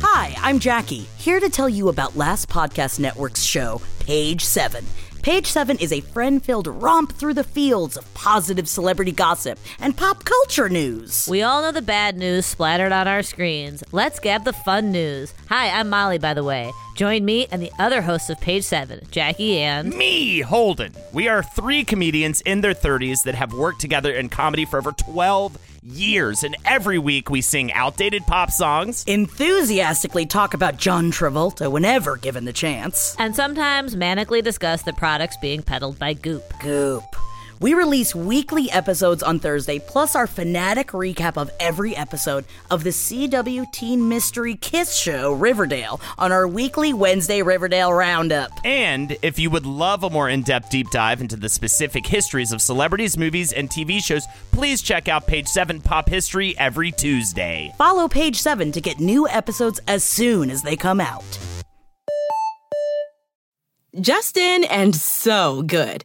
Hi, I'm Jackie, here to tell you about Last Podcast Network's show, Page 7. Page 7 is a friend-filled romp through the fields of positive celebrity gossip and pop culture news. We all know the bad news splattered on our screens. Let's grab the fun news. Hi, I'm Molly, by the way. Join me and the other hosts of Page 7, Jackie and... me, Holden. We are three comedians in their 30s that have worked together in comedy for over 12 years, and every week we sing outdated pop songs, enthusiastically talk about John Travolta whenever given the chance, and sometimes manically discuss the products being peddled by Goop. We release weekly episodes on Thursday, plus our fanatic recap of every episode of the CW teen mystery kiss show, Riverdale, on our weekly Wednesday Riverdale Roundup. And if you would love a more in-depth deep dive into the specific histories of celebrities, movies, and TV shows, please check out Page 7 Pop History every Tuesday. Follow Page 7 to get new episodes as soon as they come out. Justin and so good.